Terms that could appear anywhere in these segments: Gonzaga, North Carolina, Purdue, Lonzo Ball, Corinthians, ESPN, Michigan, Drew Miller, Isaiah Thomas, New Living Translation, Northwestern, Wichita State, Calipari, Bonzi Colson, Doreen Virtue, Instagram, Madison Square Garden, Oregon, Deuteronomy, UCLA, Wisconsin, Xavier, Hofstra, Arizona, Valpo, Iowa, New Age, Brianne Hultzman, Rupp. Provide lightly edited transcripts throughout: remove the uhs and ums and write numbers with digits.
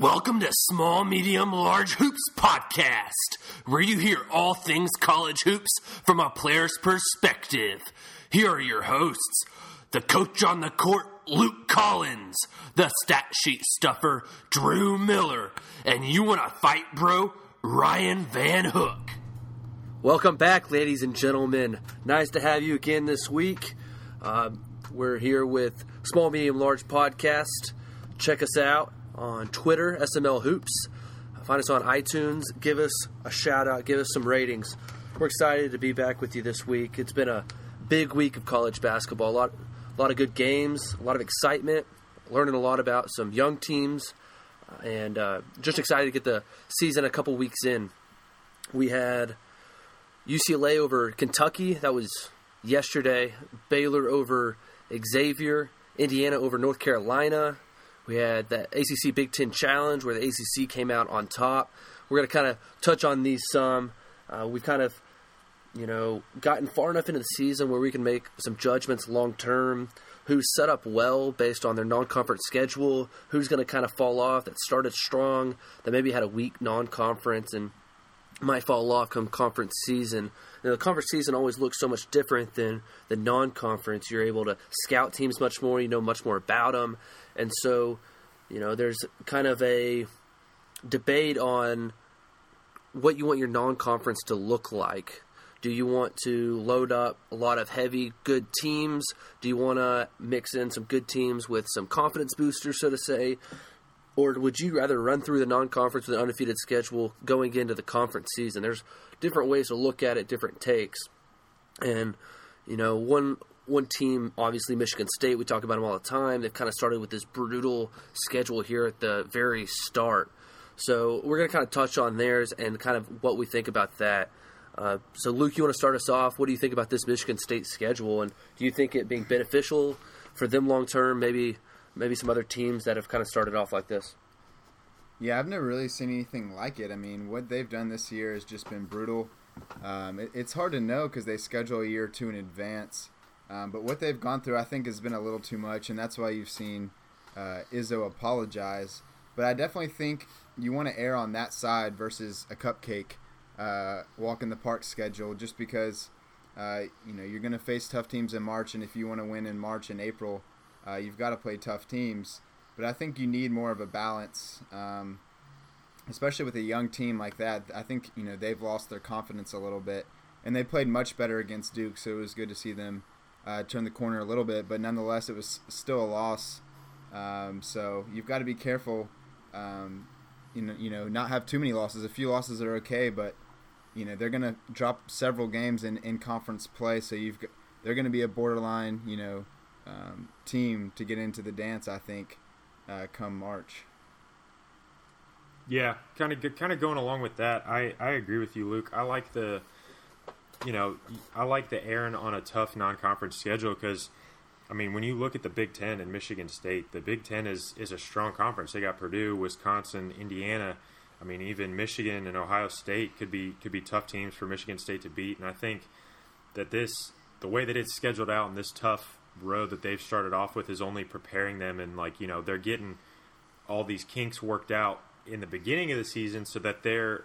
Welcome to Small, Medium, Large Hoops Podcast, where you hear all things college hoops from a player's perspective. Here are your hosts, the coach on the court, Luke Collins, the stat sheet stuffer, Drew Miller, and you want to fight, bro, Ryan Van Hook. Welcome back, ladies and gentlemen. Nice to have you again this week. We're here with Small, Medium, Large Podcast. Check us out on Twitter, SML Hoops. Find us on iTunes. Give us a shout-out. Give us some ratings. We're excited to be back with you this week. It's been a big week of college basketball. A lot of good games, a lot of excitement, learning a lot about some young teams, and just excited to get the season a couple weeks in. We had UCLA over Kentucky. That was yesterday. Baylor over Xavier. Indiana over North Carolina. We had that ACC Big Ten Challenge where the ACC came out on top. We're going to kind of touch on these some. We've kind of, gotten far enough into the season where we can make some judgments long-term. Who's set up well based on their non-conference schedule. Who's going to kind of fall off that started strong, that maybe had a weak non-conference and might fall off come conference season. The conference season always looks so much different than the non-conference. You're able to scout teams much more. You know much more about them. And so, there's kind of a debate on what you want your non-conference to look like. Do you want to load up a lot of heavy, good teams? Do you want to mix in some good teams with some confidence boosters, so to say? Or would you rather run through the non-conference with an undefeated schedule going into the conference season? There's different ways to look at it, different takes. And, one team, obviously Michigan State, we talk about them all the time. They've kind of started with this brutal schedule here at the very start. So we're going to kind of touch on theirs and kind of what we think about that. So Luke, you want to start us off? What do you think about this Michigan State schedule? And do you think it being beneficial for them long-term, maybe some other teams that have kind of started off like this? Yeah, I've never really seen anything like it. I mean, what they've done this year has just been brutal. It's hard to know because they schedule a year or two in advance. But what they've gone through, I think, has been a little too much, and that's why you've seen Izzo apologize. But I definitely think you want to err on that side versus a cupcake walk in the park schedule, just because you're going to face tough teams in March, and if you want to win in March and April, you've got to play tough teams. But I think you need more of a balance, especially with a young team like that. I think they've lost their confidence a little bit, and they played much better against Duke, so it was good to see them turn the corner a little bit, but nonetheless, it was still a loss. So you've got to be careful, not have too many losses. A few losses are okay, but they're going to drop several games in conference play. So they're going to be a borderline, team to get into the dance, I think, come March. Yeah, kind of going along with that. I agree with you, Luke. I like the. I like the errand on a tough non-conference schedule because, when you look at the Big Ten and Michigan State, the Big Ten is a strong conference. They got Purdue, Wisconsin, Indiana. Even Michigan and Ohio State could be tough teams for Michigan State to beat. And I think that the way that it's scheduled out and this tough road that they've started off with is only preparing them. And they're getting all these kinks worked out in the beginning of the season so that they're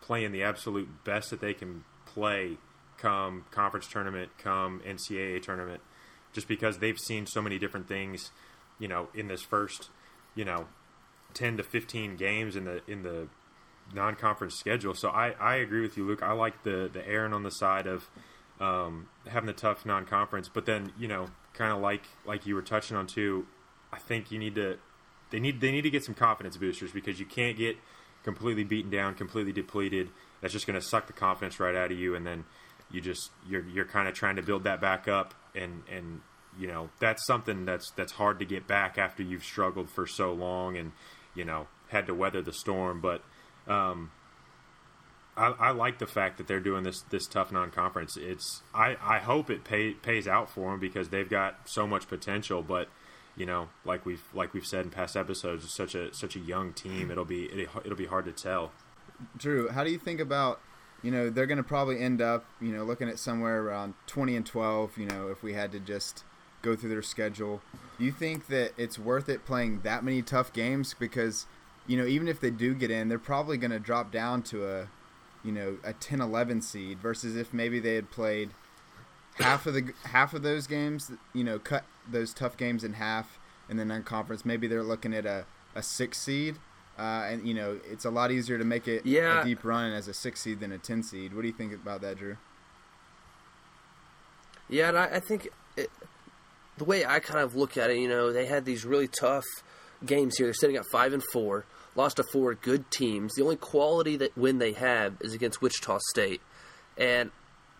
playing the absolute best that they can play come conference tournament, come NCAA tournament, just because they've seen so many different things, in this first, 10 to 15 games in the non-conference schedule. So I agree with you, Luke. I like the errand on the side of having the tough non-conference, but then, kind of like you were touching on too, I think they need to get some confidence boosters because you can't get completely beaten down, completely depleted. That's just going to suck the confidence right out of you, and then you're kind of trying to build that back up, and that's something that's hard to get back after you've struggled for so long and had to weather the storm. But I like the fact that they're doing this tough non-conference. It's I hope it pays out for them because they've got so much potential. But like we've said in past episodes, it's such a young team. It'll be hard to tell. Drew, how do you think about, they're going to probably end up, looking at somewhere around 20-12, if we had to just go through their schedule. Do you think that it's worth it playing that many tough games? Because you know, even if they do get in, they're probably going to drop down to a, you know, a 10-11 seed versus if maybe they had played half of those games, you know, cut those tough games in half and then non-conference, maybe they're looking at a 6 seed. And, you know, it's a lot easier to make it a deep run as a 6 seed than a 10 seed. What do you think about that, Drew? Yeah, and I think the way I kind of look at it, you know, they had these really tough games here. They're sitting at 5-4, lost to 4 good teams. The only quality that win they have is against Wichita State. And,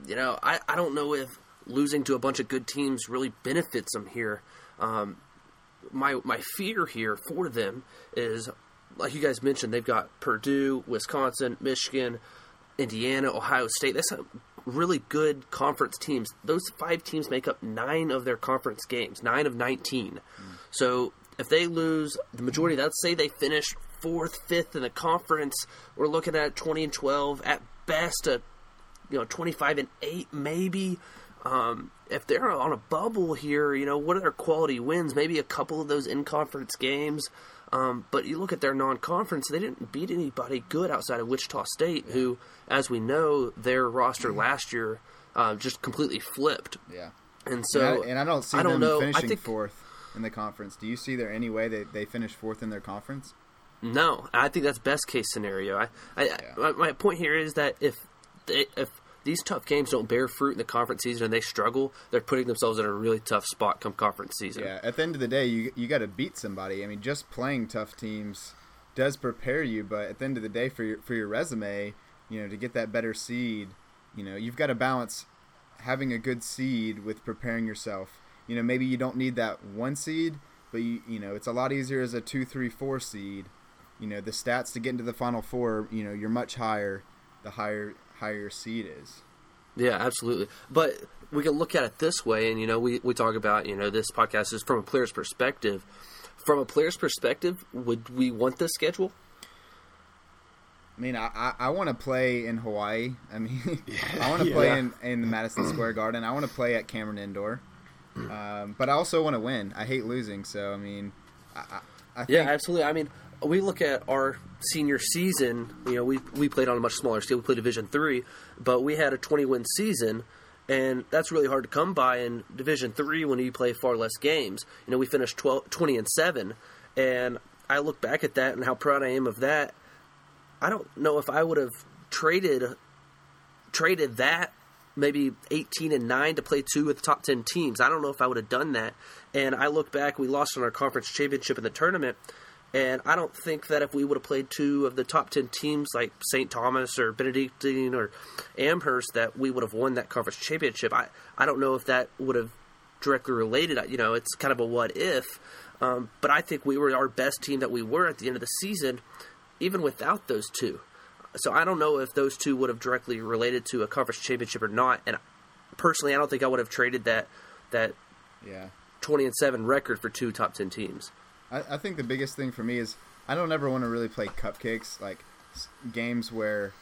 you know, I don't know if losing to a bunch of good teams really benefits them here. My fear here for them is, like you guys mentioned, they've got Purdue, Wisconsin, Michigan, Indiana, Ohio State. That's really good conference teams. Those 5 teams make up 9 of their conference games, 9 of 19. Mm. So if they lose the majority, let's say they finish 4th, 5th in the conference, we're looking at 20-12, at best a 25-8 maybe. If they're on a bubble here, you know, what are their quality wins? Maybe a couple of those in-conference games. But you look at their non-conference, they didn't beat anybody good outside of Wichita State, who, as we know, their roster last year just completely flipped. Yeah. And so, and I don't see them finishing 4th in the conference. Do you see there any way they finish 4th in their conference? No. I think that's best-case scenario. My point here is that if these tough games don't bear fruit in the conference season and they struggle, they're putting themselves in a really tough spot come conference season. Yeah, at the end of the day, you got to beat somebody. I mean, just playing tough teams does prepare you, but at the end of the day, for your resume, you know, to get that better seed, you know, you've got to balance having a good seed with preparing yourself. You know, maybe you don't need that 1 seed, but, you know, it's a lot easier as a 2, 3, 4 seed. You know, the stats to get into the Final Four, you know, you're much higher the higher seed is. Yeah, absolutely. But we can look at it this way, and, you know, we talk about, you know, this podcast is from a player's perspective. From a player's perspective, would we want this schedule? I mean, I want to play in Hawaii. I mean, I want to play in the Madison Square Garden. I want to play at Cameron Indoor. But I also want to win. I hate losing, so, I mean, I think... Yeah, absolutely. I mean... We look at our senior season, you know, we played on a much smaller scale. We played Division III, but we had a 20-win season, and that's really hard to come by in Division III when you play far less games. You know, we finished 20-7, and I look back at that and how proud I am of that. I don't know if I would have traded that maybe 18-9 to play 2 of the top 10 teams. I don't know if I would have done that. And I look back, we lost on our conference championship in the tournament. And I don't think that if we would have played 2 of the top 10 teams like St. Thomas or Benedictine or Amherst that we would have won that conference championship. I don't know if that would have directly related. You know, it's kind of a what if. But I think we were our best team that we were at the end of the season, even without those 2. So I don't know if those 2 would have directly related to a conference championship or not. And personally, I don't think I would have traded that 20-7 record for 2 top 10 teams. I think the biggest thing for me is I don't ever want to really play cupcakes, like games where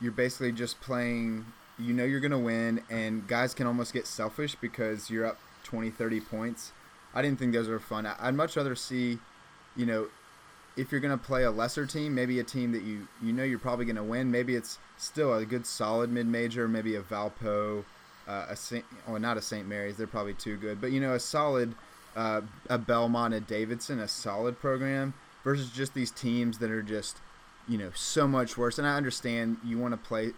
you're basically just playing, you know you're going to win, and guys can almost get selfish because you're up 20, 30 points. I didn't think those were fun. I'd much rather see, you know, if you're going to play a lesser team, maybe a team that you know you're probably going to win, maybe it's still a good solid mid-major, maybe a Valpo, not a St. Mary's, they're probably too good, but, you know, a solid... a Belmont, a Davidson, a solid program versus just these teams that are just, you know, so much worse. And I understand you want to play,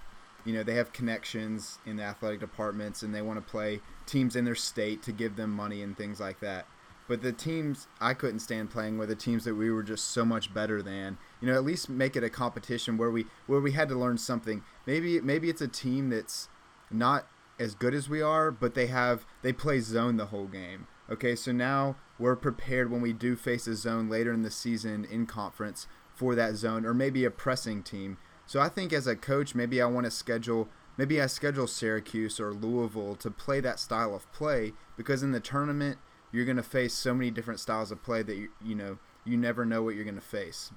you know, they have connections in the athletic departments and they want to play teams in their state to give them money and things like that. But the teams I couldn't stand playing were the teams that we were just so much better than. You know, at least make it a competition where we had to learn something. Maybe it's a team that's not as good as we are, but they play zone the whole game. Okay, so now we're prepared when we do face a zone later in the season in conference for that zone or maybe a pressing team. So I think as a coach, maybe I schedule Syracuse or Louisville to play that style of play because in the tournament you're going to face so many different styles of play that you never know what you're going to face.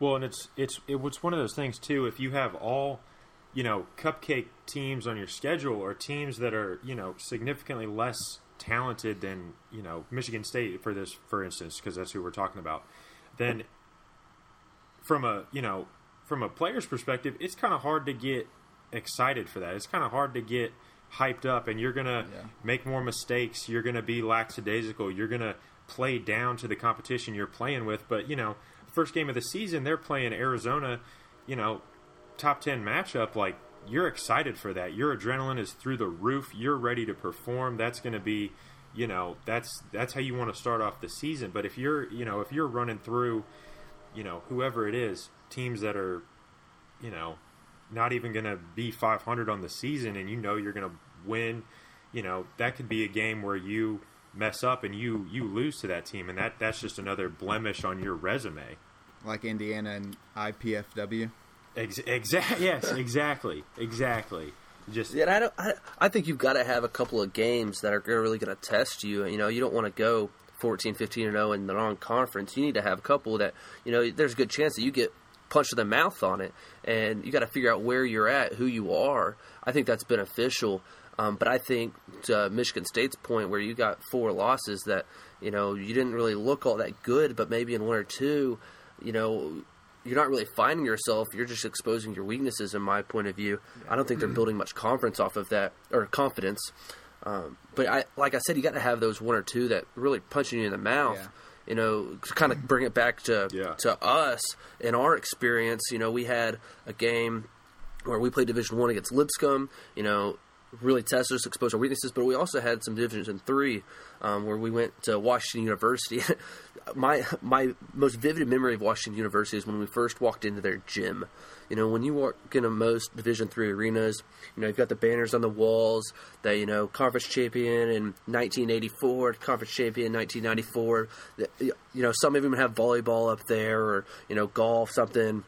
Well, and it's one of those things too, if you have all cupcake teams on your schedule or teams that are, significantly less talented than Michigan State for instance, because that's who we're talking about, then from a player's perspective, it's kind of hard to get excited for that. It's kind of hard to get hyped up, and you're going to make more mistakes. You're going to be lackadaisical. You're going to play down to the competition you're playing with. But, you know, first game of the season, they're playing Arizona, you know, top 10 matchup. Like, you're excited for that. Your adrenaline is through the roof. You're ready to perform. That's going to be, you know, that's how you want to start off the season. But if you're, you know, if you're running through, you know, whoever it is, teams that are, you know, not even going to be 500 on the season, and you know you're going to win, you know, that could be a game where you mess up and you lose to that team, and that's just another blemish on your resume. Like Indiana and IPFW? Exactly. Just yeah, I think you've got to have a couple of games that are really going to test you. You know, you don't want to go 14, 15-0 in the non-conference. You need to have a couple that, you know, there's a good chance that you get punch to the mouth on it, and you got to figure out where you're at, who you are. I think that's beneficial, but I think to Michigan State's point, where you got four losses that, you know, you didn't really look all that good, but maybe in one or two, you know, you're not really finding yourself. You're just exposing your weaknesses, in my point of view. I don't think they're building much confidence off of that, or confidence. But I, like I said, you got to have those one or two that really punching you in the mouth. Yeah. You know, to kind of bring it back to us and our experience. You know, we had a game where we played Division I against Lipscomb. You know, really tested us, exposed our weaknesses. But we also had some Division III where we went to Washington University. My most vivid memory of Washington University is when we first walked into their gym. You know, when you walk into most Division III arenas, you know, you've got the banners on the walls that, you know, conference champion in 1984, conference champion in 1994. You know, some of them have volleyball up there, or, you know, golf, something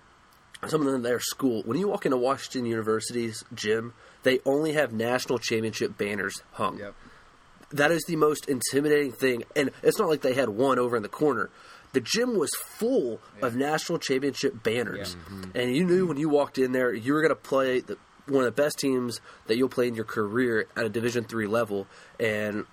in their school. When you walk into Washington University's gym, they only have national championship banners hung. Yep. That is the most intimidating thing. And it's not like they had one over in the corner. The gym was full of national championship banners. Yeah. Mm-hmm. And you knew when you walked in there, you were going to play one of the best teams that you'll play in your career at a Division III level. And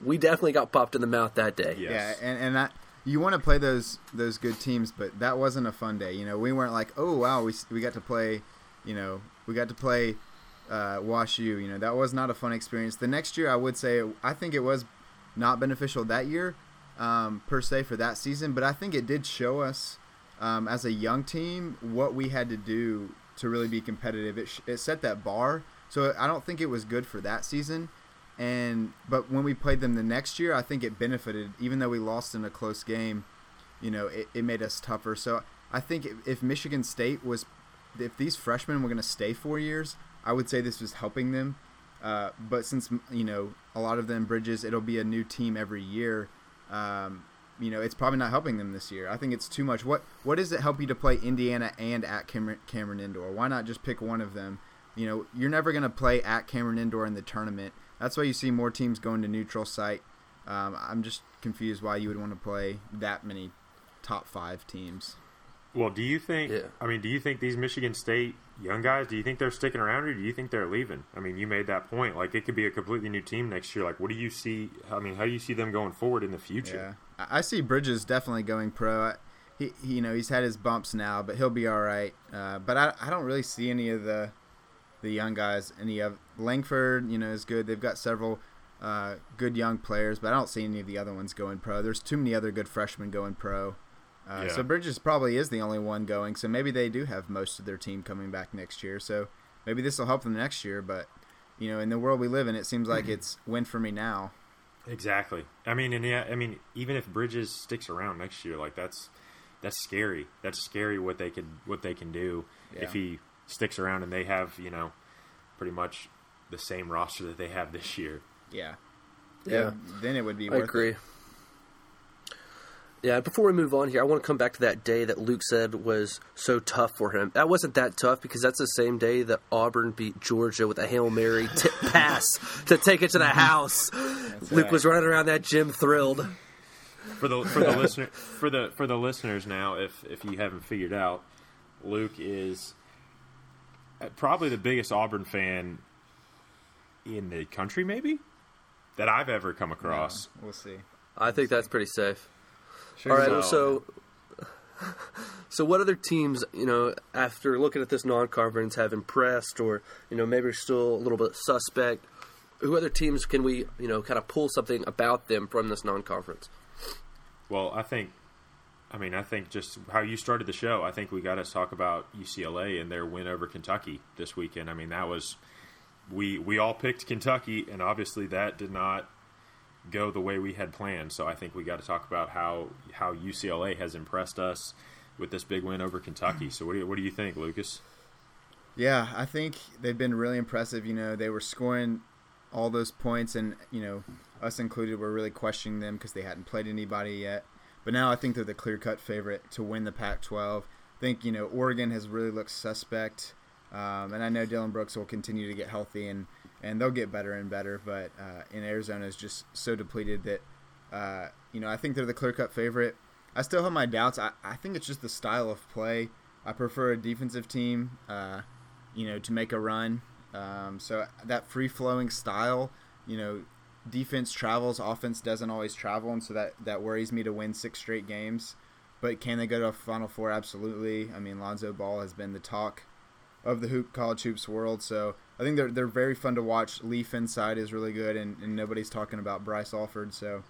we definitely got popped in the mouth that day. Yes. Yeah, and you want to play those good teams, but that wasn't a fun day. You know, we weren't like, oh, wow, we got to play, you know, Wash U. You know, that was not a fun experience. The next year, I would say, I think it was not beneficial that year. Per se for that season, but I think it did show us as a young team what we had to do to really be competitive. It set that bar, so I don't think it was good for that season. But when we played them the next year, I think it benefited. Even though we lost in a close game, you know, it made us tougher. So I think if Michigan State if these freshmen were going to stay 4 years, I would say this was helping them. But since, you know, a lot of them bridges, it'll be a new team every year. You know, it's probably not helping them this year. I think it's too much. What does it help you to play Indiana and at Cameron Indoor? Why not just pick one of them? You know, you're never going to play at Cameron Indoor in the tournament. That's why you see more teams going to neutral site. I'm just confused why you would want to play that many top five teams. Well, do you think do you think these Michigan State young guys, do you think they're sticking around, or do you think they're leaving? I mean, you made that point. Like, it could be a completely new team next year. Like, what do you see? I mean, how do you see them going forward in the future? Yeah. I see Bridges definitely going pro. He you know, he's had his bumps now, but he'll be all right. But I don't really see any of the young guys. Any of Langford, you know, is good. They've got several good young players, but I don't see any of the other ones going pro. There's too many other good freshmen going pro. So Bridges probably is the only one going, so maybe they do have most of their team coming back next year. So maybe this will help them next year, but, you know, in the world we live in, it seems like it's win for me now. Exactly. I mean, even if Bridges sticks around next year, like, that's scary. That's scary what they can do if he sticks around and they have, you know, pretty much the same roster that they have this year. Yeah. Yeah. Then it would be worth it. I agree. Yeah, before we move on here, I want to come back to that day that Luke said was so tough for him. That wasn't that tough, because that's the same day that Auburn beat Georgia with a Hail Mary pass to take it to the house. That's Luke was running around that gym thrilled. For the listener, for the listeners now, if you haven't figured out, Luke is probably the biggest Auburn fan in the country, maybe, that I've ever come across. Yeah, we'll see. I think that's pretty safe. All right, so So what other teams, you know, after looking at this non-conference have impressed or, you know, maybe still a little bit suspect? Who other teams can we, you know, kind of pull something about them from this non-conference? Well, I think just how you started the show, I think we got to talk about UCLA and their win over Kentucky this weekend. I mean, that was we all picked Kentucky, and obviously that did not go the way we had planned. So I think we got to talk about how UCLA has impressed us with this big win over Kentucky. So what do you think, Lucas? Yeah, I think they've been really impressive. You know, they were scoring all those points, and, you know, us included were really questioning them because they hadn't played anybody yet. But now I think they're the clear-cut favorite to win the Pac-12. I think, you know, Oregon has really looked suspect, and I know Dylan Brooks will continue to get healthy, and they'll get better and better, but in Arizona is just so depleted that, you know, I think they're the clear-cut favorite. I still have my doubts. I think it's just the style of play. I prefer a defensive team, you know, to make a run. So that free-flowing style, you know, defense travels, offense doesn't always travel, and so that worries me to win 6 straight games. But can they go to a Final Four? Absolutely. I mean, Lonzo Ball has been the talk of the college hoops world, so I think they're very fun to watch. Leaf inside is really good, and nobody's talking about Bryce Alford, so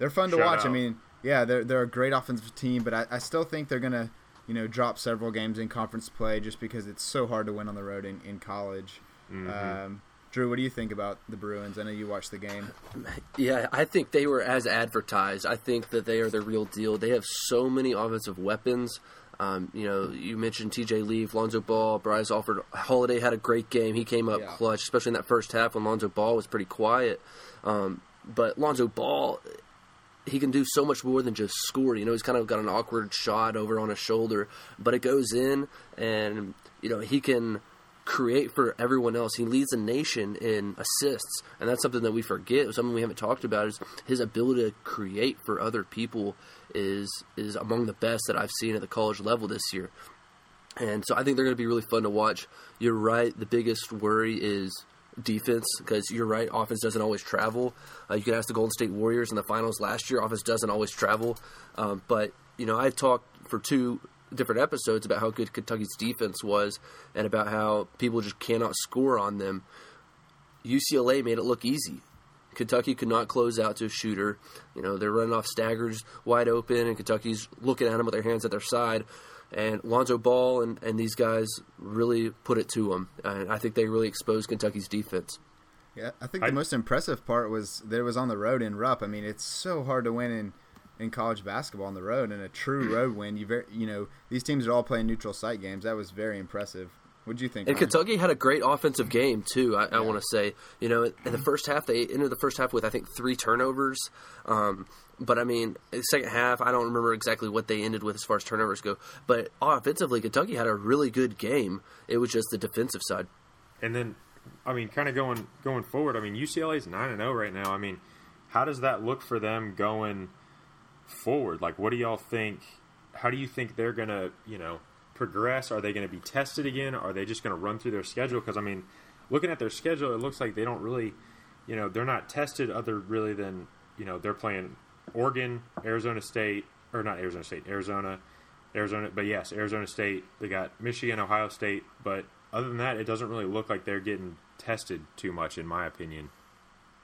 they're fun to watch. Out. I mean, yeah, they're a great offensive team, but I still think they're going to, you know, drop several games in conference play just because it's so hard to win on the road in college. Mm-hmm. Drew, what do you think about the Bruins? I know you watched the game. Yeah, I think they were as advertised. I think that they are the real deal. They have so many offensive weapons. You know, you mentioned T.J. Leaf, Lonzo Ball, Bryce Alford. Holiday had a great game. He came up clutch, especially in that first half when Lonzo Ball was pretty quiet. But Lonzo Ball, he can do so much more than just score. You know, he's kind of got an awkward shot over on his shoulder, but it goes in, and, you know, he can create for everyone else. He leads the nation in assists, and that's something that we forget. Something we haven't talked about is his ability to create for other people is among the best that I've seen at the college level this year. And so I think they're going to be really fun to watch. You're right, the biggest worry is defense, because you're right, offense doesn't always travel. You can ask the Golden State Warriors in the finals last year, offense doesn't always travel. But, you know, I talked for 2 different episodes about how good Kentucky's defense was and about how people just cannot score on them. UCLA made it look easy. Kentucky could not close out to a shooter. You know, they're running off staggers wide open, and Kentucky's looking at them with their hands at their side. And Lonzo Ball and these guys really put it to them. And I think they really exposed Kentucky's defense. Yeah, I think the most impressive part was that it was on the road in Rupp. I mean, it's so hard to win in college basketball on the road, and a true road win. You know, these teams are all playing neutral site games. That was very impressive. What do you think? And Ryan? Kentucky had a great offensive game too. I want to say, you know, in the first half they entered the first half with I think 3 turnovers. But I mean, the second half I don't remember exactly what they ended with as far as turnovers go. But offensively, Kentucky had a really good game. It was just the defensive side. And then, I mean, kind of going forward. I mean, UCLA's 9-0 right now. I mean, how does that look for them going forward? Like, what do y'all think? How do you think they're gonna, you know, progress? Are they gonna be tested again? Are they just gonna run through their schedule? Because I mean, looking at their schedule, it looks like they don't really, you know, they're not tested other really than, you know, they're playing Oregon, Arizona State. They got Michigan, Ohio State, but other than that, it doesn't really look like they're getting tested too much, in my opinion.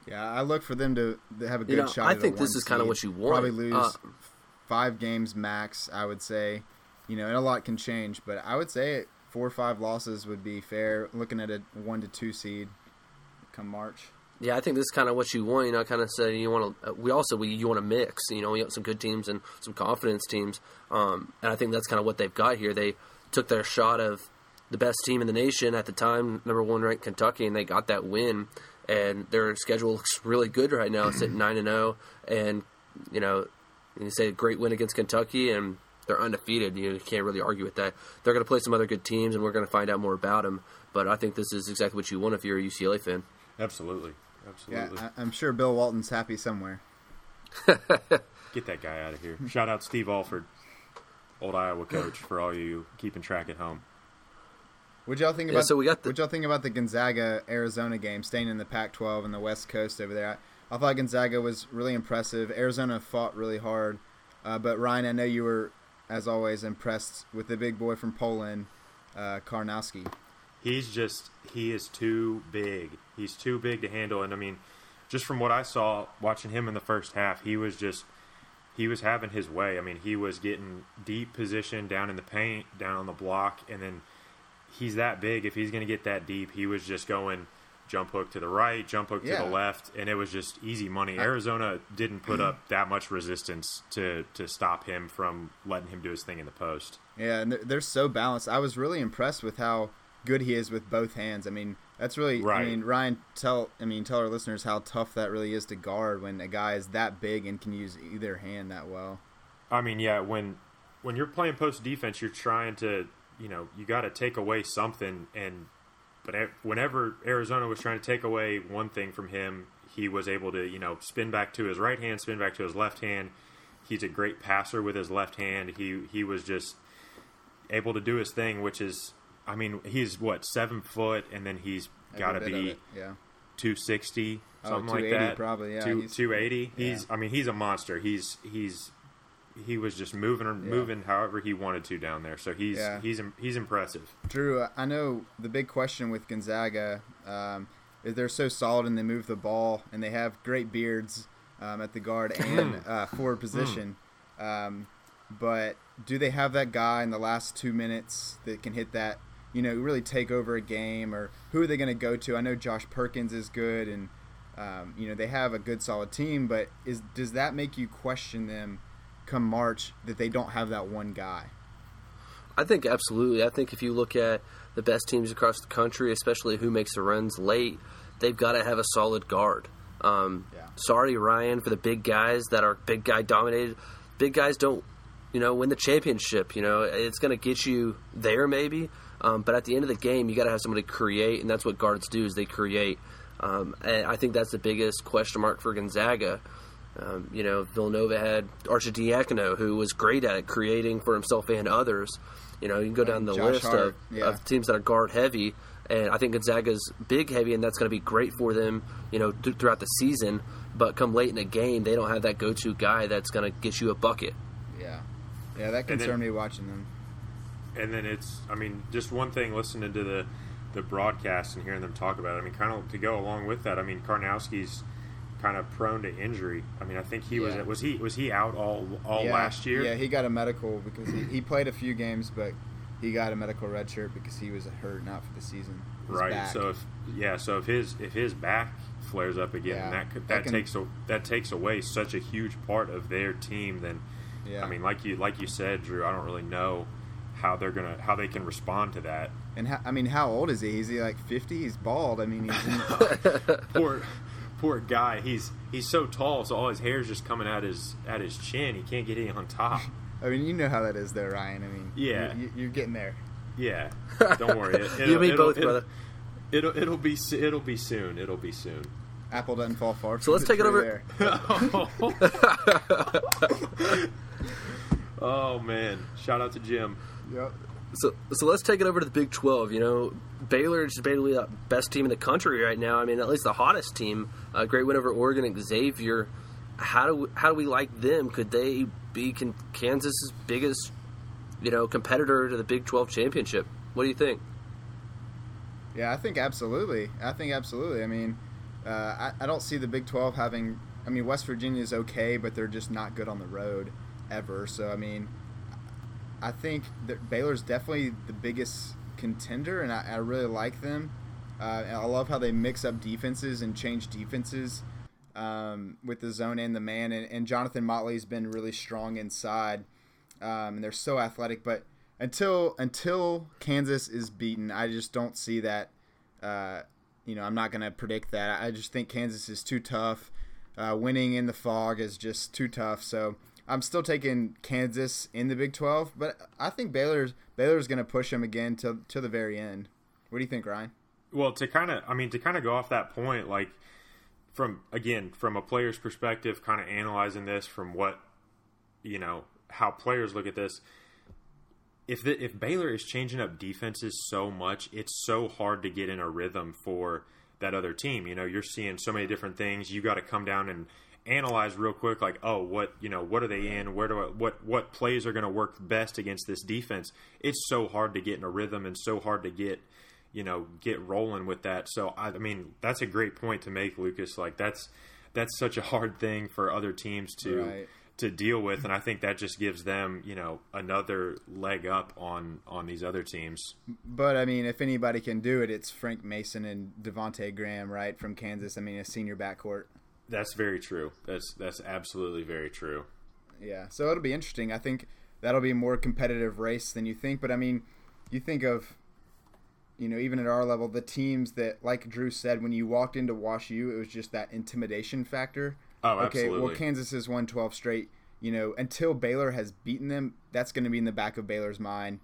Yeah, I look for them to have a good shot. I think this is kind of what you want. Probably lose 5 games max, I would say. You know, and a lot can change, but I would say 4 or 5 losses would be fair. Looking at a 1 to 2 seed come March. Yeah, I think this is kind of what you want. You know, I kind of say you want to. You want to mix. You know, you have some good teams and some confidence teams, and I think that's kind of what they've got here. They took their shot of the best team in the nation at the time, number 1 ranked Kentucky, and they got that win. And their schedule looks really good right now. It's at 9-0, and you know, you say a great win against Kentucky, and they're undefeated. You can't really argue with that. They're going to play some other good teams, and we're going to find out more about them. But I think this is exactly what you want if you're a UCLA fan. Absolutely. Yeah, I'm sure Bill Walton's happy somewhere. Get that guy out of here! Shout out Steve Alford, old Iowa coach, for all you keeping track at home. What y'all think about? Yeah, so what y'all think about the Gonzaga Arizona game? Staying in the Pac-12 and the West Coast over there, I thought Gonzaga was really impressive. Arizona fought really hard, but Ryan, I know you were as always, impressed with the big boy from Poland, Karnowski. He is too big. He's too big to handle. And, I mean, just from what I saw watching him in the first half, he was having his way. I mean, he was getting deep position down in the paint, down on the block, and then he's that big. If he's going to get that deep, he was just going jump hook to the right, jump hook to the left, and it was just easy money. Arizona didn't put up that much resistance to stop him from letting him do his thing in the post. Yeah, and they're so balanced. I was really impressed with how good he is with both hands. I mean, that's really right. I mean, Ryan, tell our listeners how tough that really is to guard when a guy is that big and can use either hand that well. I mean, yeah, when you're playing post defense, you're trying to, you got to take away something. But whenever Arizona was trying to take away one thing from him, he was able to, spin back to his right hand, spin back to his left hand. He's a great passer with his left hand. He was just able to do his thing, which is, I mean, he's, 7 foot, and then he's got to be 260, something like that. Probably, yeah. 280. Yeah. He's a monster. He was just moving however he wanted to down there. So he's impressive. Drew, I know the big question with Gonzaga is they're so solid and they move the ball and they have great beards at the guard and forward position. But do they have that guy in the last 2 minutes that can hit that, really take over a game? Or who are they going to go to? I know Josh Perkins is good and, they have a good solid team. But does that make you question them come March that they don't have that one guy? I think absolutely. I think if you look at the best teams across the country, especially who makes the runs late, they've got to have a solid guard. Sorry, Ryan, for the big guys that are big guy dominated. Big guys don't, win the championship. It's going to get you there maybe, but at the end of the game, you got to have somebody create, and that's what guards do is they create. And I think that's the biggest question mark for Gonzaga. Villanova had Archie Diacono, who was great at it, creating for himself and others. You can go down the Josh list of teams that are guard heavy, and I think Gonzaga's big heavy, and that's going to be great for them, throughout the season. But come late in the game, they don't have that go-to guy that's going to get you a bucket. Yeah, that concerned me watching them. And then just one thing listening to the broadcast and hearing them talk about it. Kind of to go along with that. Karnowski's kind of prone to injury. I think he was he out all last year? Yeah, he got a medical because he played a few games, but he got a medical red shirt because he was hurt and out for the season. Right. Back. So if his back flares up again, that takes away such a huge part of their team. Then, like you said, Drew, I don't really know how they can respond to that. And how old is he? Is he like 50? He's bald. He's Poor guy. He's so tall, so all his hair is just coming out at his chin. He can't get any on top. You know how that is, though, Ryan. You're getting there. Yeah, don't worry. You and me both, brother. It'll be soon. It'll be soon. Apple doesn't fall far. So let's take it over. Oh man! Shout out to Jim. Yep. So let's take it over to the Big 12. Baylor is basically the best team in the country right now. At least the hottest team. A great win over Oregon and Xavier. How do we like them? Could they be Kansas's biggest, competitor to the Big 12 championship? What do you think? Yeah, I think absolutely. I don't see the Big 12 having. West Virginia is okay, but they're just not good on the road ever. So I think that Baylor's definitely the biggest contender, and I really like them. And I love how they mix up defenses and change defenses with the zone and the man. And Jonathan Motley's been really strong inside, and they're so athletic. But until Kansas is beaten, I just don't see that. I'm not going to predict that. I just think Kansas is too tough. Winning in the fog is just too tough. So I'm still taking Kansas in the Big 12, but I think Baylor's going to push them again to the very end. What do you think, Ryan? Well, to kind of go off that point, like from a player's perspective, kind of analyzing this from what how players look at this. If Baylor is changing up defenses so much, it's so hard to get in a rhythm for that other team. You're seeing so many different things. You got to come down and analyze real quick, like, oh, what are they in? Where do I, what plays are going to work best against this defense? It's so hard to get in a rhythm and so hard to get rolling with that. So I mean, that's a great point to make, Lucas. Like that's such a hard thing for other teams to deal with, and I think that just gives them, another leg up on these other teams. But, I mean, if anybody can do it, it's Frank Mason and Devontae Graham, right, from Kansas. I mean, a senior backcourt. That's very true. That's absolutely very true. Yeah, so it'll be interesting. I think that'll be a more competitive race than you think. But, I mean, you think of, even at our level, the teams that, like Drew said, when you walked into WashU, it was just that intimidation factor. Oh, absolutely. Okay, well, Kansas has won 12 straight. Until Baylor has beaten them, that's going to be in the back of Baylor's mind.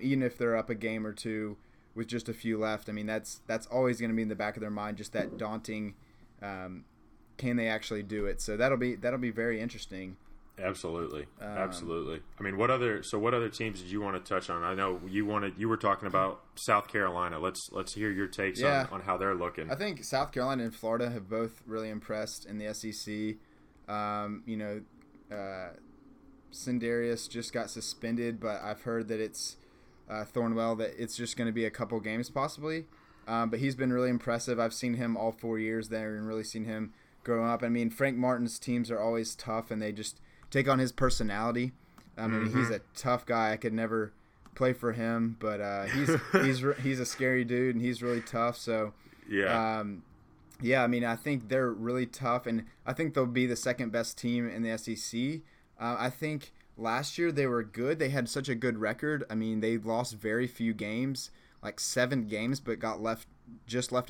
Even if they're up a game or two with just a few left, I mean, that's always going to be in the back of their mind, just that daunting, can they actually do it? So that'll be very interesting. Absolutely. Absolutely. I mean, what other teams did you want to touch on? I know you were talking about South Carolina. Let's hear your takes on how they're looking. I think South Carolina and Florida have both really impressed in the SEC. Sendarius just got suspended, but I've heard that it's Thornwell, that it's just going to be a couple games possibly. But he's been really impressive. I've seen him all 4 years there and really seen him grow up. I mean, Frank Martin's teams are always tough, and they just take on his personality. I mean, he's a tough guy. I could never play for him, but he's a scary dude, and he's really tough. So I mean, I think they're really tough, and I think they'll be the second best team in the SEC. I think last year they were good. They had such a good record. I mean, they lost very few games, like 7 games, but got left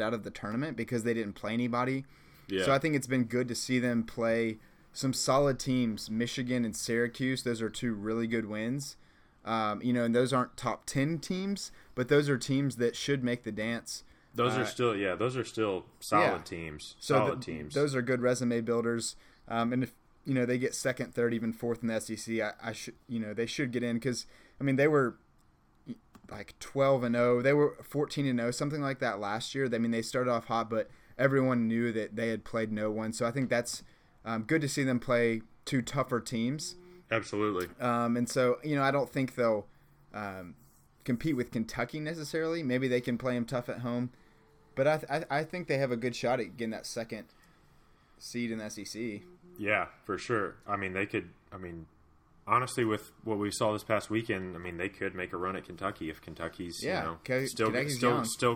out of the tournament because they didn't play anybody. Yeah. So I think it's been good to see them play some solid teams, Michigan and Syracuse. Those are 2 really good wins. And those aren't top 10 teams, but those are teams that should make the dance. Those are still solid teams. Solid teams. Those are good resume builders. And if they get second, third, even fourth in the SEC, they should get in, because I mean, they were like 12-0, they were 14-0, something like that last year. I mean, they started off hot, but everyone knew that they had played no one. So I think that's good to see them play 2 tougher teams. Absolutely. And so, I don't think they'll compete with Kentucky necessarily. Maybe they can play them tough at home. But I think they have a good shot at getting that second seed in the SEC. Yeah, for sure. I mean, honestly, with what we saw this past weekend, I mean, they could make a run at Kentucky if Kentucky's, still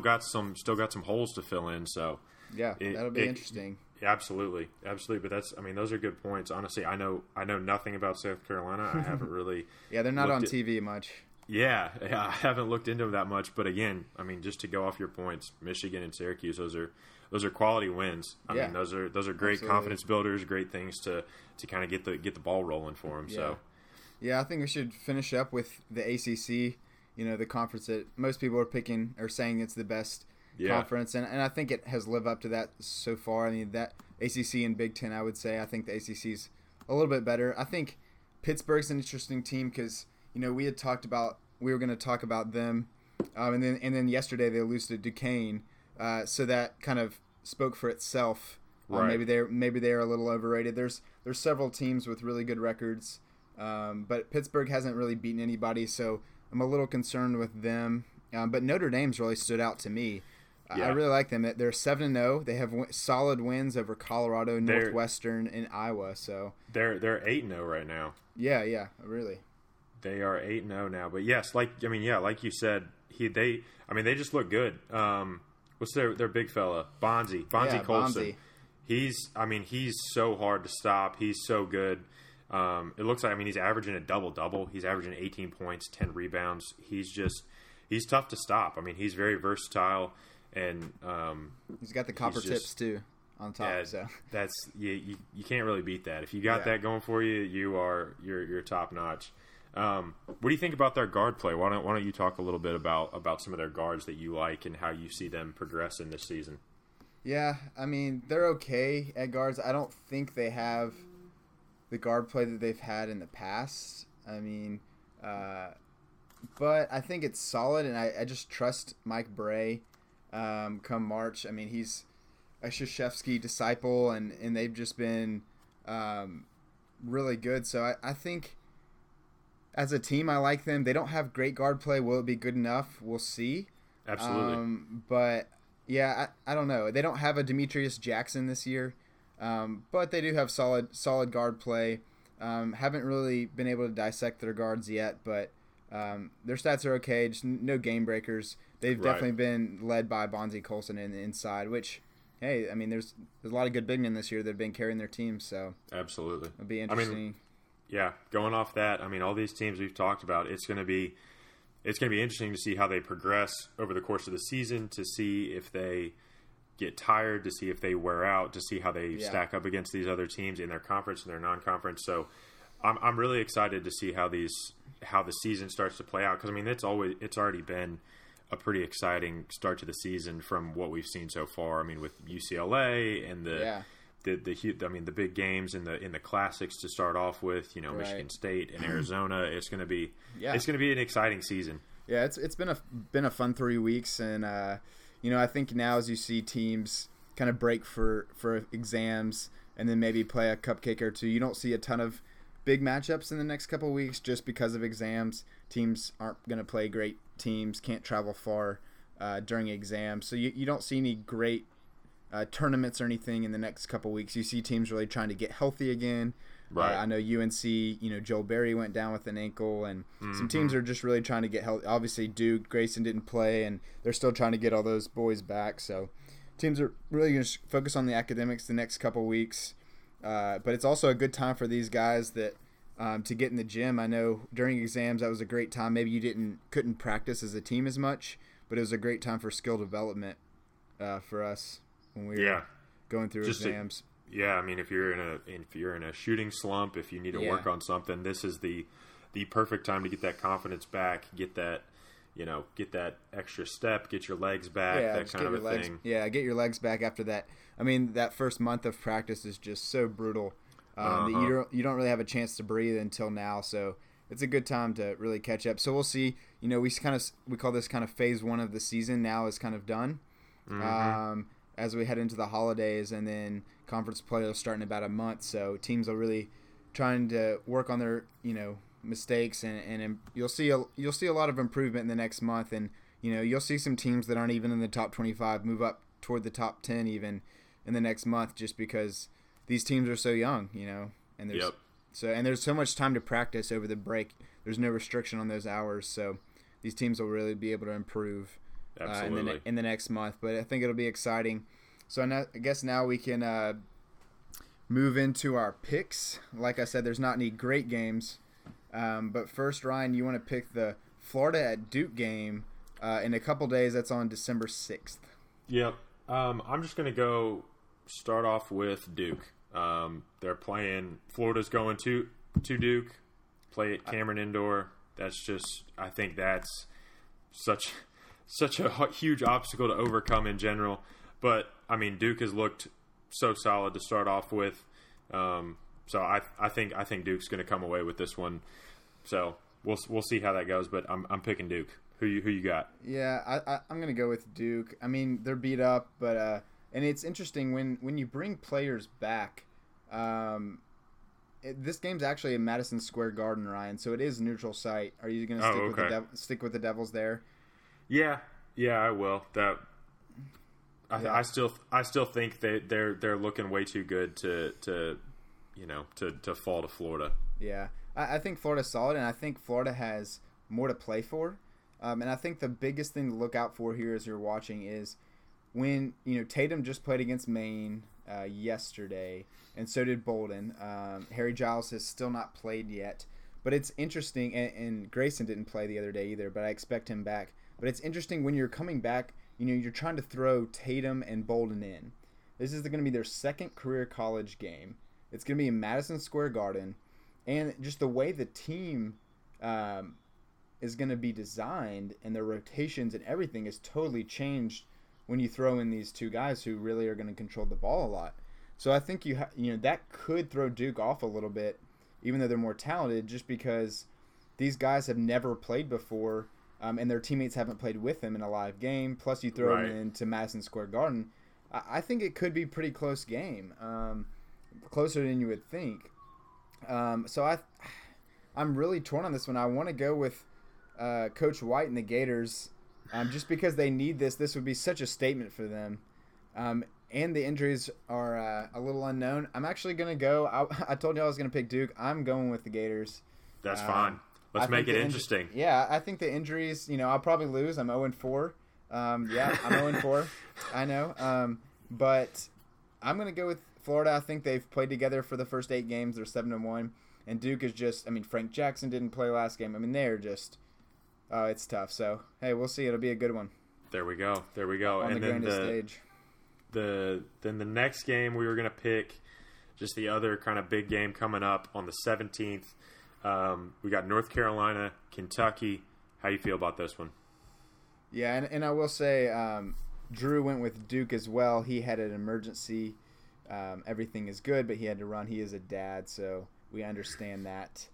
got some holes to fill in. So yeah, that'll be interesting. Absolutely, absolutely. But those are good points. Honestly, I know nothing about South Carolina. I haven't really. Yeah, they're not on TV much. Yeah, I haven't looked into them that much. But again, I mean, just to go off your points, Michigan and Syracuse, those are quality wins. I mean, those are great confidence builders, great things to kind of get the ball rolling for them. Yeah. So. Yeah, I think we should finish up with the ACC, the conference that most people are picking or saying it's the best conference. And I think it has lived up to that so far. I mean, that ACC and Big Ten, I would say. I think the ACC's a little bit better. I think Pittsburgh's an interesting team because, we had talked about – we were going to talk about them. And then yesterday they lost to Duquesne. So that kind of spoke for itself. Right. Maybe they're a little overrated. There's several teams with really good records. But Pittsburgh hasn't really beaten anybody, so I'm a little concerned with them. But Notre Dame's really stood out to me. I really like them. They're 7-0. They have solid wins over Colorado, Northwestern, and Iowa. So they're 8-0 right now. Yeah, really. They are 8-0 now. But yes, like you said, they just look good. What's their big fella? Bonzi Colson. Bonzi. He's so hard to stop. He's so good. It looks like, he's averaging a double-double. He's averaging 18 points, 10 rebounds. He's tough to stop. He's very versatile, and he's got the copper tips too on top. Yeah, so that's you can't really beat that. If you got that going for you, you're top notch. What do you think about their guard play? Why don't you talk a little bit about some of their guards that you like and how you see them progress in this season? Yeah, they're okay at guards. I don't think they have the guard play that they've had in the past. But I think it's solid, and I just trust Mike Bray come March. He's a Krzyzewski disciple, and they've just been really good. So I think as a team, I like them. They don't have great guard play. Will it be good enough? We'll see. Absolutely. But yeah, I don't know. They don't have a Demetrius Jackson this year, but they do have solid guard play. Haven't really been able to dissect their guards yet, but their stats are okay. Just no game breakers. They've definitely been led by Bonzi Colson in the inside, which, hey, I mean, there's a lot of good big men this year that have been carrying their team. So absolutely, it'll be interesting. I mean, yeah, going off that, I mean, all these teams we've talked about, it's going to be interesting to see how they progress over the course of the season, to see if they get tired, to see if they wear out, to see how they stack up against these other teams in their conference and their non-conference. So I'm really excited to see how the season starts to play out, because I mean it's already been a pretty exciting start to the season from what we've seen so far. I mean, with UCLA and the big games in the classics to start off with, Michigan State and Arizona. It's going to be an exciting season. Yeah, it's been a fun 3 weeks, and I think now as you see teams kind of break for exams and then maybe play a cupcake or two, you don't see a ton of big matchups in the next couple of weeks just because of exams. Teams aren't going to play great teams, can't travel far during exams, so you don't see any great tournaments or anything in the next couple weeks. You see teams really trying to get healthy again. Right. I know UNC, Joel Berry went down with an ankle, and some teams are just really trying to get healthy. Obviously, Duke, Grayson didn't play, and they're still trying to get all those boys back. So teams are really going to focus on the academics the next couple weeks. But it's also a good time for these guys that to get in the gym. I know during exams that was a great time. Maybe you couldn't practice as a team as much, but it was a great time for skill development for us. When we were going through exams. I mean, if you're in a shooting slump, if you need to work on something, this is the perfect time to get that confidence back, get that extra step, get your legs back, that kind of a thing. Yeah, get your legs back after that. I mean, that first month of practice is just so brutal that you don't really have a chance to breathe until now. So it's a good time to really catch up. So we'll see. We call this kind of phase one of the season. Now is kind of done. As we head into the holidays, and then conference play will start in about a month. So teams are really trying to work on their, mistakes, and you'll see a lot of improvement in the next month. And, you'll see some teams that aren't even in the top 25 move up toward the top 10 even in the next month, just because these teams are so young, and there's there's so much time to practice over the break. There's no restriction on those hours. So these teams will really be able to improve. Absolutely. In the next month, but I think it'll be exciting. So I guess now we can move into our picks. Like I said, there's not any great games, but first, Ryan, you want to pick the Florida at Duke game in a couple days. That's on December 6th. Yep. I'm just going to go start off with Duke. They're playing – Florida's going to Duke, play at Cameron Indoor. That's just – I think that's such a huge obstacle to overcome in general. But, I mean, Duke has looked so solid to start off with. So I think Duke's going to come away with this one. So we'll see how that goes, but I'm picking Duke. Who you got? Yeah, I'm going to go with Duke. I mean, they're beat up, but and it's interesting when you bring players back. This game's actually in Madison Square Garden, Ryan, so it is neutral site. Are you going to stick with the Devils there? Yeah, I will. I still think they're looking way too good to fall to Florida. Yeah, I think Florida's solid, and I think Florida has more to play for. And I think the biggest thing to look out for here as you're watching is when Tatum just played against Maine yesterday, and so did Bolden. Harry Giles has still not played yet, but it's interesting. And Grayson didn't play the other day either, but I expect him back. But it's interesting when you're coming back, you're trying to throw Tatum and Bolden in. This is going to be their second career college game. It's going to be in Madison Square Garden. And just the way the team is going to be designed and their rotations and everything is totally changed when you throw in these two guys who really are going to control the ball a lot. So I think that could throw Duke off a little bit, even though they're more talented, just because these guys have never played before. And their teammates haven't played with them in a live game. Plus, you throw them into Madison Square Garden. I think it could be a pretty close game. closer than you would think. So I'm really torn on this one. I want to go with Coach White and the Gators, just because they need this. This would be such a statement for them. And the injuries are a little unknown. I'm actually going to go. I told you I was going to pick Duke. I'm going with the Gators. That's fine. Let's make it interesting. Yeah, I think the injuries, I'll probably lose. I'm 0-4. Yeah, I'm 0-4. I know. But I'm going to go with Florida. I think they've played together for the first 8 games. They're 7-1. And Duke is just, Frank Jackson didn't play last game. They're just, it's tough. So, hey, we'll see. It'll be a good one. There we go. On and the grandest stage. Then the next game we were going to pick, just the other kind of big game coming up on the 17th. We got North Carolina, Kentucky. How do you feel about this one? Yeah, and I will say Drew went with Duke as well. He had an emergency. Everything is good, but he had to run. He is a dad, so we understand that.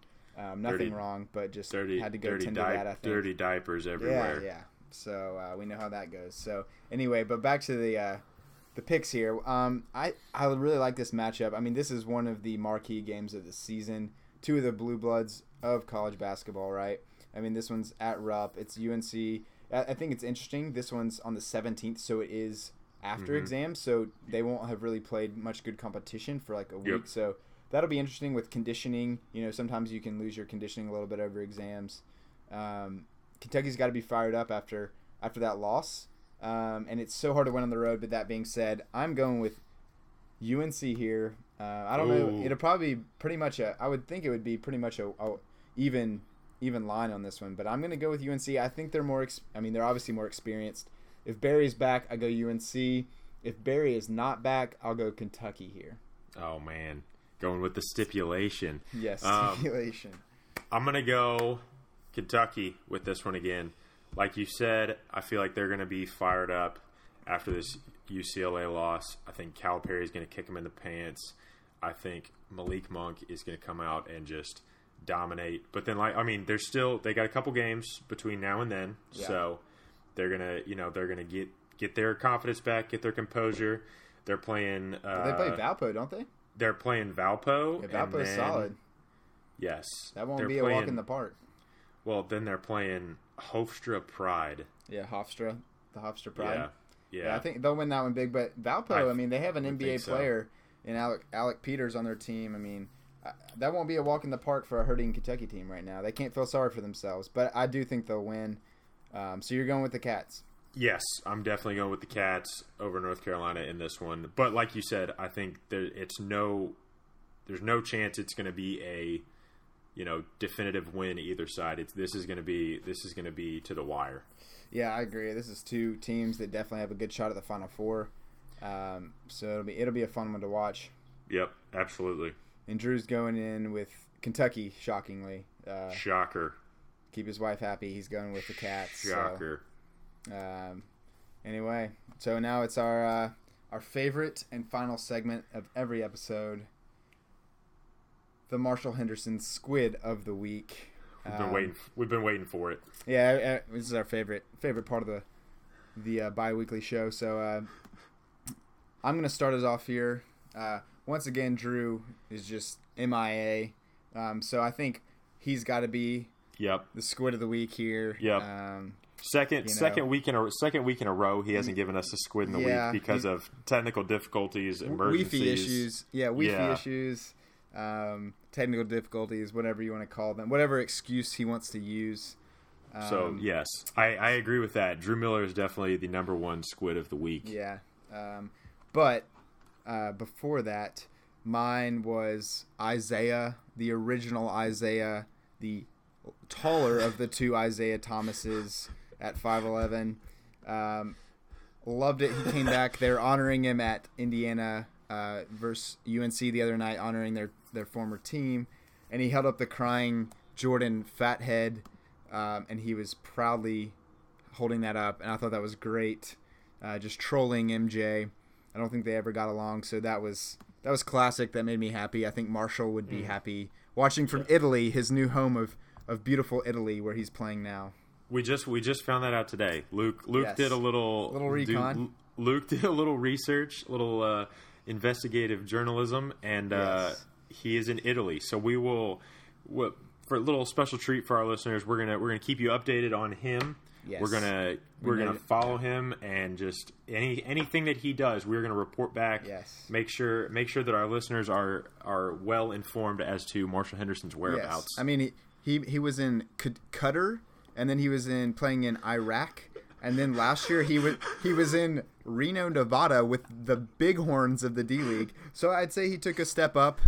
Nothing wrong, but just had to go tend to that, I think. Dirty diapers everywhere. Yeah. So we know how that goes. So anyway, but back to the picks here. I really like this matchup. This is one of the marquee games of the season. Two of the blue bloods of college basketball, right? This one's at Rupp. It's UNC. I think it's interesting. This one's on the 17th, so it is after exams, so they won't have really played much good competition for like a week. So that'll be interesting with conditioning. Sometimes you can lose your conditioning a little bit over exams. Kentucky's got to be fired up after that loss. And it's so hard to win on the road. But that being said, I'm going with UNC here. I don't know. It'll probably be pretty much I would think it would be pretty much a even line on this one. But I'm going to go with UNC. I think they're more. They're obviously more experienced. If Barry's back, I go UNC. If Barry is not back, I'll go Kentucky here. Oh man, going with the stipulation. Yes, stipulation. I'm going to go Kentucky with this one again. Like you said, I feel like they're going to be fired up after this UCLA loss. I think Calipari is going to kick them in the pants. I think Malik Monk is going to come out and just dominate. But then, they got a couple games between now and then, so they're gonna, they're gonna get their confidence back, get their composure. They're playing. They play Valpo, don't they? They're playing Valpo. Yeah, Valpo's solid. Yes, that won't be a walk in the park. Well, then they're playing Hofstra Pride. Yeah, Hofstra, the Hofstra Pride. Yeah, I think they'll win that one big. But Valpo, they have an NBA player in Alec Peters on their team. That won't be a walk in the park for a hurting Kentucky team right now. They can't feel sorry for themselves, but I do think they'll win. So you're going with the Cats? Yes, I'm definitely going with the Cats over North Carolina in this one. But like you said, I think there's no chance it's going to be a definitive win either side. This is going to be to the wire. Yeah, I agree. This is two teams that definitely have a good shot at the Final Four. So it'll be a fun one to watch. Yep, absolutely. And Drew's going in with Kentucky, shockingly. Shocker. Keep his wife happy. He's going with the Cats. Shocker. So, anyway, so now it's our favorite and final segment of every episode, the Marshall Henderson Squid of the Week. We've been waiting for it. Yeah, this is our favorite part of the bi-weekly show. So I'm going to start us off here. Once again, Drew is just MIA. So I think he's got to be the Squid of the Week here. Yep. Second week in a row, he hasn't given us a Squid in the Week because of technical difficulties, emergencies, Wi-Fi issues. Yeah, Wi-Fi issues. Technical difficulties, whatever you want to call them, whatever excuse he wants to use. So yes, I agree with that. Drew Miller is definitely the number one Squid of the Week. Yeah. But before that, mine was Isaiah, the original Isaiah, the taller of the two Isaiah Thomases at 5'11". Loved it. He came back. They're honoring him at Indiana versus UNC the other night, honoring their former team, and he held up the crying Jordan Fathead, and he was proudly holding that up, and I thought that was great, just trolling MJ. I don't think they ever got along, so that was classic. That made me happy. I think Marshall would be happy watching from Italy, his new home of beautiful Italy, where he's playing now. We just found that out today. Luke did a little recon. Luke did a little research, investigative journalism, and he is in Italy. So we will, for a little special treat for our listeners, we're gonna keep you updated on him. Yes. We're gonna follow him, and just anything that he does, we're gonna report back. Yes. Make sure that our listeners are well informed as to Marshall Henderson's whereabouts. Yes. I mean, he was in Qatar, and then he was playing in Iraq, and then last year he was in Reno, Nevada, with the Bighorns of the D League. So I'd say he took a step up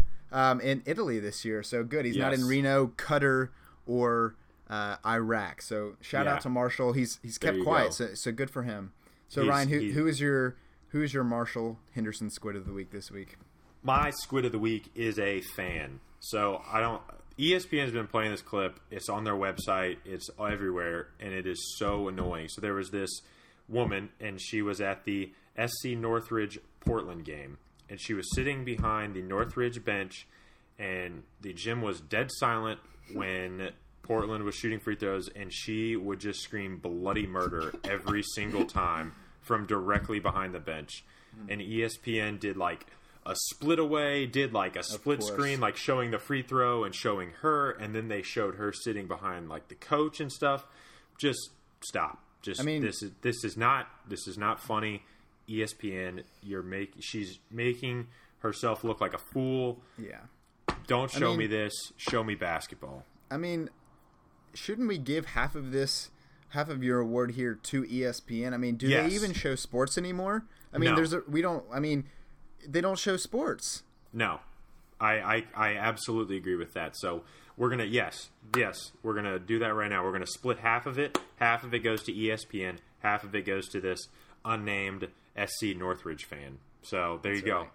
in Italy this year. So good, he's not in Reno, Qatar, or Iraq. So shout out to Marshall. He's kept quiet. So good for him. So Ryan, who is your Marshall Henderson squid of the week this week? My squid of the week is a fan. So ESPN has been playing this clip. It's on their website. It's everywhere, and it is so annoying. So there was this woman, and she was at the SC Northridge Portland game, and she was sitting behind the Northridge bench, and the gym was dead silent when Portland was shooting free throws, and she would just scream bloody murder every single time from directly behind the bench. And ESPN did like a split away, did like a split screen, like showing the free throw and showing her, and then they showed her sitting behind like the coach and stuff. Just stop. Just I mean, this is not funny. ESPN, she's making herself look like a fool. Yeah. Don't show me this. Show me basketball. I mean, shouldn't we give half of your award here to ESPN? I mean, do they even show sports anymore? I mean, they don't show sports. No. I absolutely agree with that. So we're going to, we're going to do that right now. We're going to split half of it. Half of it goes to ESPN. Half of it goes to this unnamed SC Northridge fan. So there you go.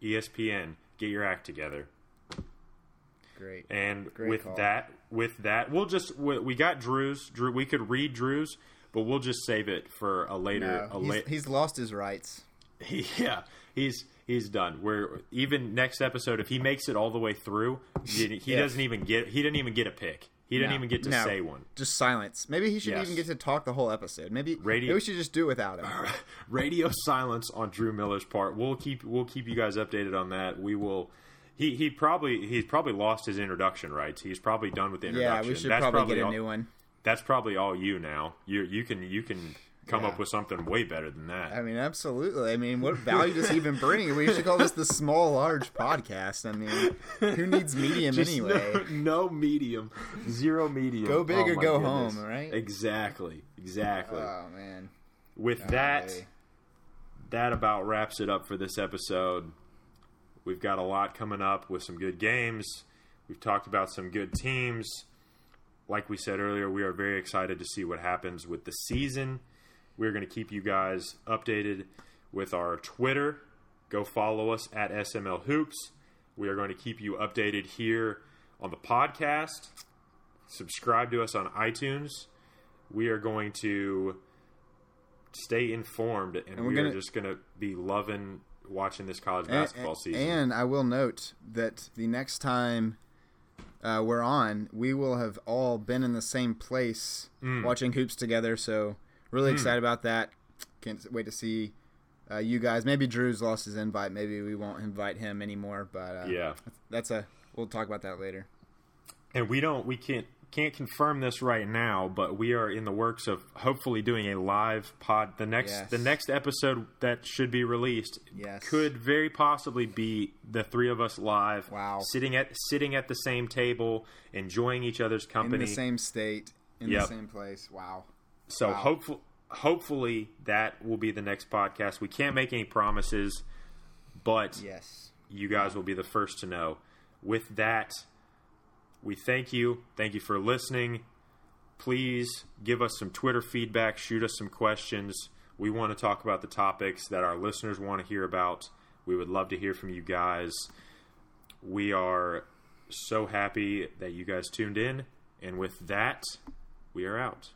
ESPN, get your act together. Great. And with that, we'll just we got Drew. We could read Drew's, but we'll just save it for a later. No, he's lost his rights. He's done. We're even next episode if he makes it all the way through. He didn't even get a pick. He didn't even get to say one. Just silence. Maybe he shouldn't even get to talk the whole episode. Maybe we should just do without him. Radio silence on Drew Miller's part. We'll keep you guys updated on that. We will. He's probably lost his introduction rights. He's probably done with the introduction. Yeah, we should probably get a new one. That's probably all you now. You can come up with something way better than that. I mean, absolutely. I mean, what value does he even bring? We should call this the Small Large Podcast. I mean, who needs medium anyway? No medium. Zero medium. Go big or go home, right? Exactly. Oh, man. With that about wraps it up for this episode. We've got a lot coming up with some good games. We've talked about some good teams. Like we said earlier, we are very excited to see what happens with the season. We're going to keep you guys updated with our Twitter. Go follow us at SML Hoops. We are going to keep you updated here on the podcast. Subscribe to us on iTunes. We are going to stay informed, and we are just going to be loving watching this college basketball season. And I will note that the next time we're on, we will have all been in the same place watching hoops together. So really excited about that. Can't wait to see you guys. Maybe Drew's lost his invite. Maybe we won't invite him anymore, but we'll talk about that later. And we can't confirm this right now, but we are in the works of hopefully doing a live pod. The next episode that should be released could very possibly be the three of us live. Wow. Sitting at the same table, enjoying each other's company. In the same state, in the same place. Wow. So hopefully that will be the next podcast. We can't make any promises, but you guys will be the first to know. With that, we thank you. Thank you for listening. Please give us some Twitter feedback. Shoot us some questions. We want to talk about the topics that our listeners want to hear about. We would love to hear from you guys. We are so happy that you guys tuned in. And with that, we are out.